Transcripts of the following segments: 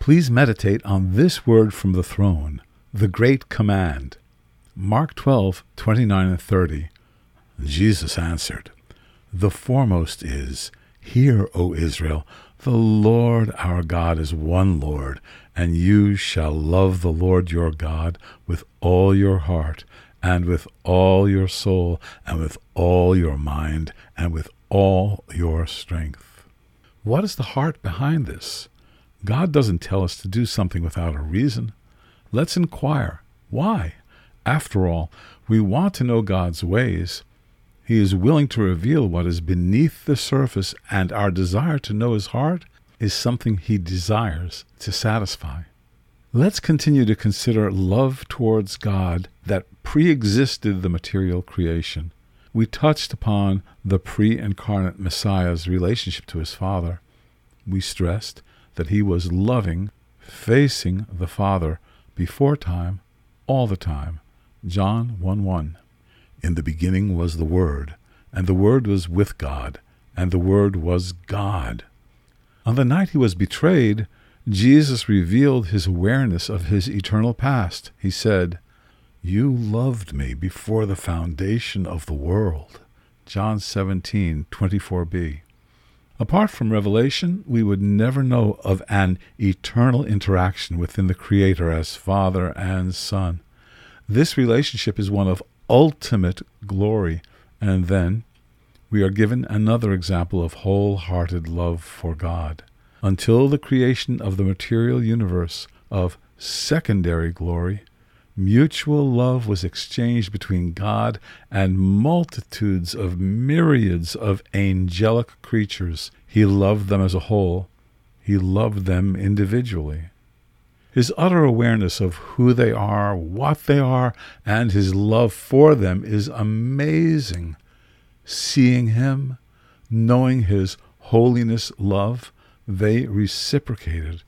Please meditate on this word from the throne, the great command. Mark 12, 29 and 30. Jesus answered, "The foremost is, 'Hear, O Israel, the Lord our God is one Lord, and you shall love the Lord your God with all your heart, and with all your soul, and with all your mind, and with all your strength.'" What is the heart behind this? God doesn't tell us to do something without a reason. Let's inquire, why? After all, we want to know God's ways. He is willing to reveal what is beneath the surface, and our desire to know his heart is something he desires to satisfy. Let's continue to consider love towards God that pre-existed the material creation. We touched upon the pre-incarnate Messiah's relationship to his Father. We stressed that he was loving, facing the Father before time, all the time. John 1:1. In the beginning was the Word, and the Word was with God, and the Word was God. On the night he was betrayed, Jesus revealed his awareness of his eternal past. He said, "You loved me before the foundation of the world." John 17:24b. Apart from revelation, we would never know of an eternal interaction within the Creator as Father and Son. This relationship is one of ultimate glory. And then we are given another example of wholehearted love for God. Until the creation of the material universe of secondary glory, mutual love was exchanged between God and multitudes of myriads of angelic creatures. He loved them as a whole. He loved them individually. His utter awareness of who they are, what they are, and his love for them is amazing. Seeing him, knowing his holiness love, they reciprocated.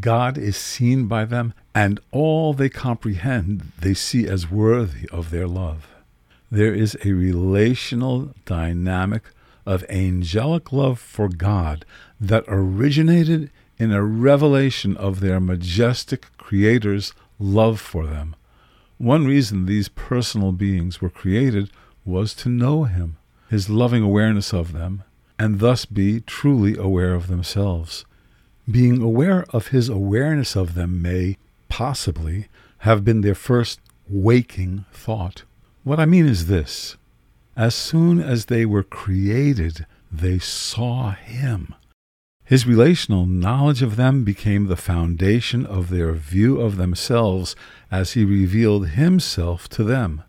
God is seen by them, and all they comprehend they see as worthy of their love. There is a relational dynamic of angelic love for God that originated in a revelation of their majestic Creator's love for them. One reason these personal beings were created was to know him, his loving awareness of them, and thus be truly aware of themselves. Being aware of his awareness of them may, possibly, have been their first waking thought. What I mean is this: as soon as they were created, they saw him. His relational knowledge of them became the foundation of their view of themselves as he revealed himself to them.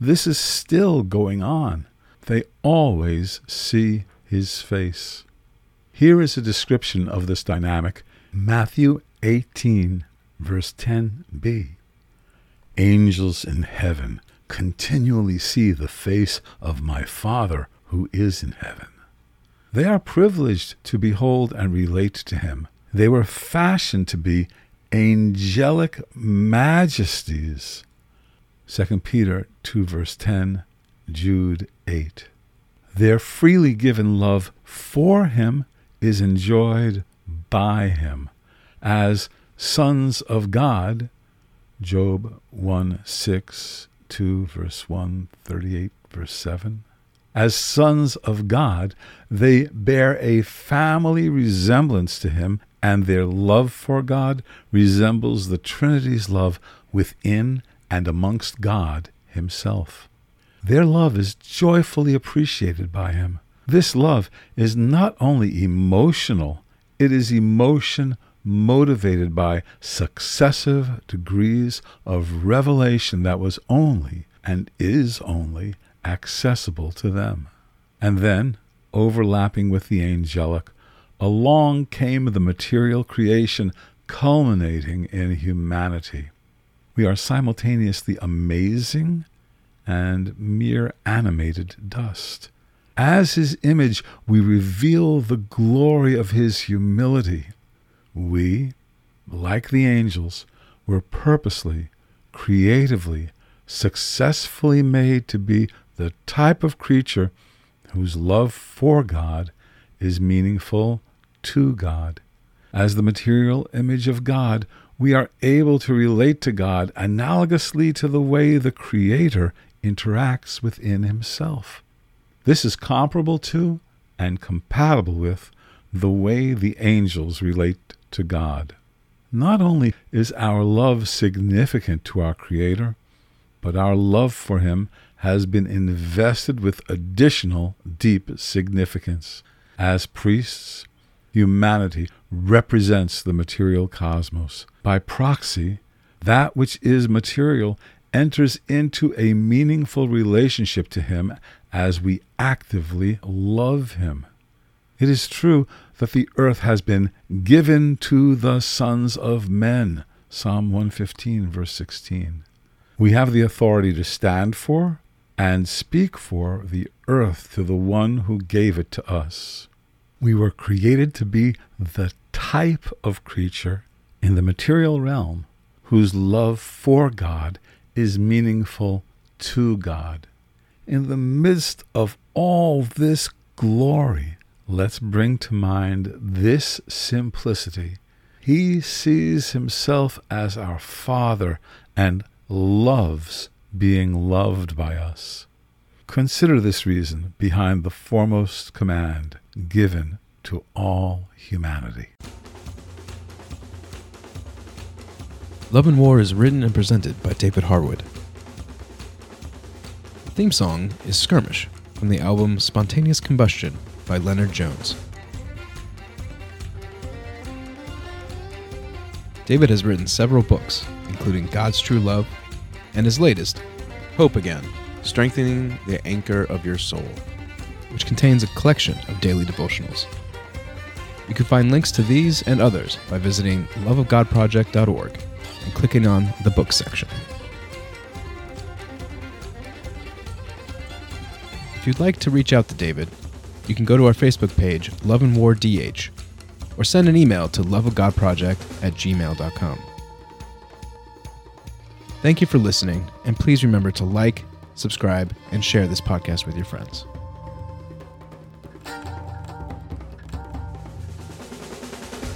This is still going on. They always see his face. Here is a description of this dynamic. Matthew 18, verse 10b. "Angels in heaven continually see the face of my Father who is in heaven." They are privileged to behold and relate to him. They were fashioned to be angelic majesties. 2 Peter 2, verse 10, Jude 8. Their freely given love for him is enjoyed by him as sons of God, Job 1, 6, 2, verse 1, 38, verse 7. As sons of God, they bear a family resemblance to him, and their love for God resembles the Trinity's love within and amongst God himself. Their love is joyfully appreciated by him. This love is not only emotional, it is emotion motivated by successive degrees of revelation that was only and is only accessible to them. And then, overlapping with the angelic, along came the material creation culminating in humanity. We are simultaneously amazing and mere animated dust. As his image, we reveal the glory of his humility. We, like the angels, were purposely, creatively, successfully made to be the type of creature whose love for God is meaningful to God. As the material image of God, we are able to relate to God analogously to the way the Creator interacts within himself. This is comparable to and compatible with the way the angels relate to God. Not only is our love significant to our Creator, but our love for him has been invested with additional deep significance. As priests, humanity represents the material cosmos. By proxy, that which is material enters into a meaningful relationship to him as we actively love him. It is true that the earth has been given to the sons of men. Psalm 115, verse 16. We have the authority to stand for and speak for the earth to the one who gave it to us. We were created to be the type of creature in the material realm whose love for God is meaningful to God. In the midst of all this glory, let's bring to mind this simplicity. He sees himself as our Father and loves being loved by us. Consider this reason behind the foremost command given to all humanity. Love and War is written and presented by David Harwood. The theme song is Skirmish from the album Spontaneous Combustion by Leonard Jones. David has written several books, including God's True Love and his latest, Hope Again, Strengthening the Anchor of Your Soul, which contains a collection of daily devotionals. You can find links to these and others by visiting loveofgodproject.org and clicking on the book section. If you'd like to reach out to David, you can go to our Facebook page, Love and War DH, or send an email to loveofgodproject@gmail.com. Thank you for listening, and please remember to like, subscribe, and share this podcast with your friends.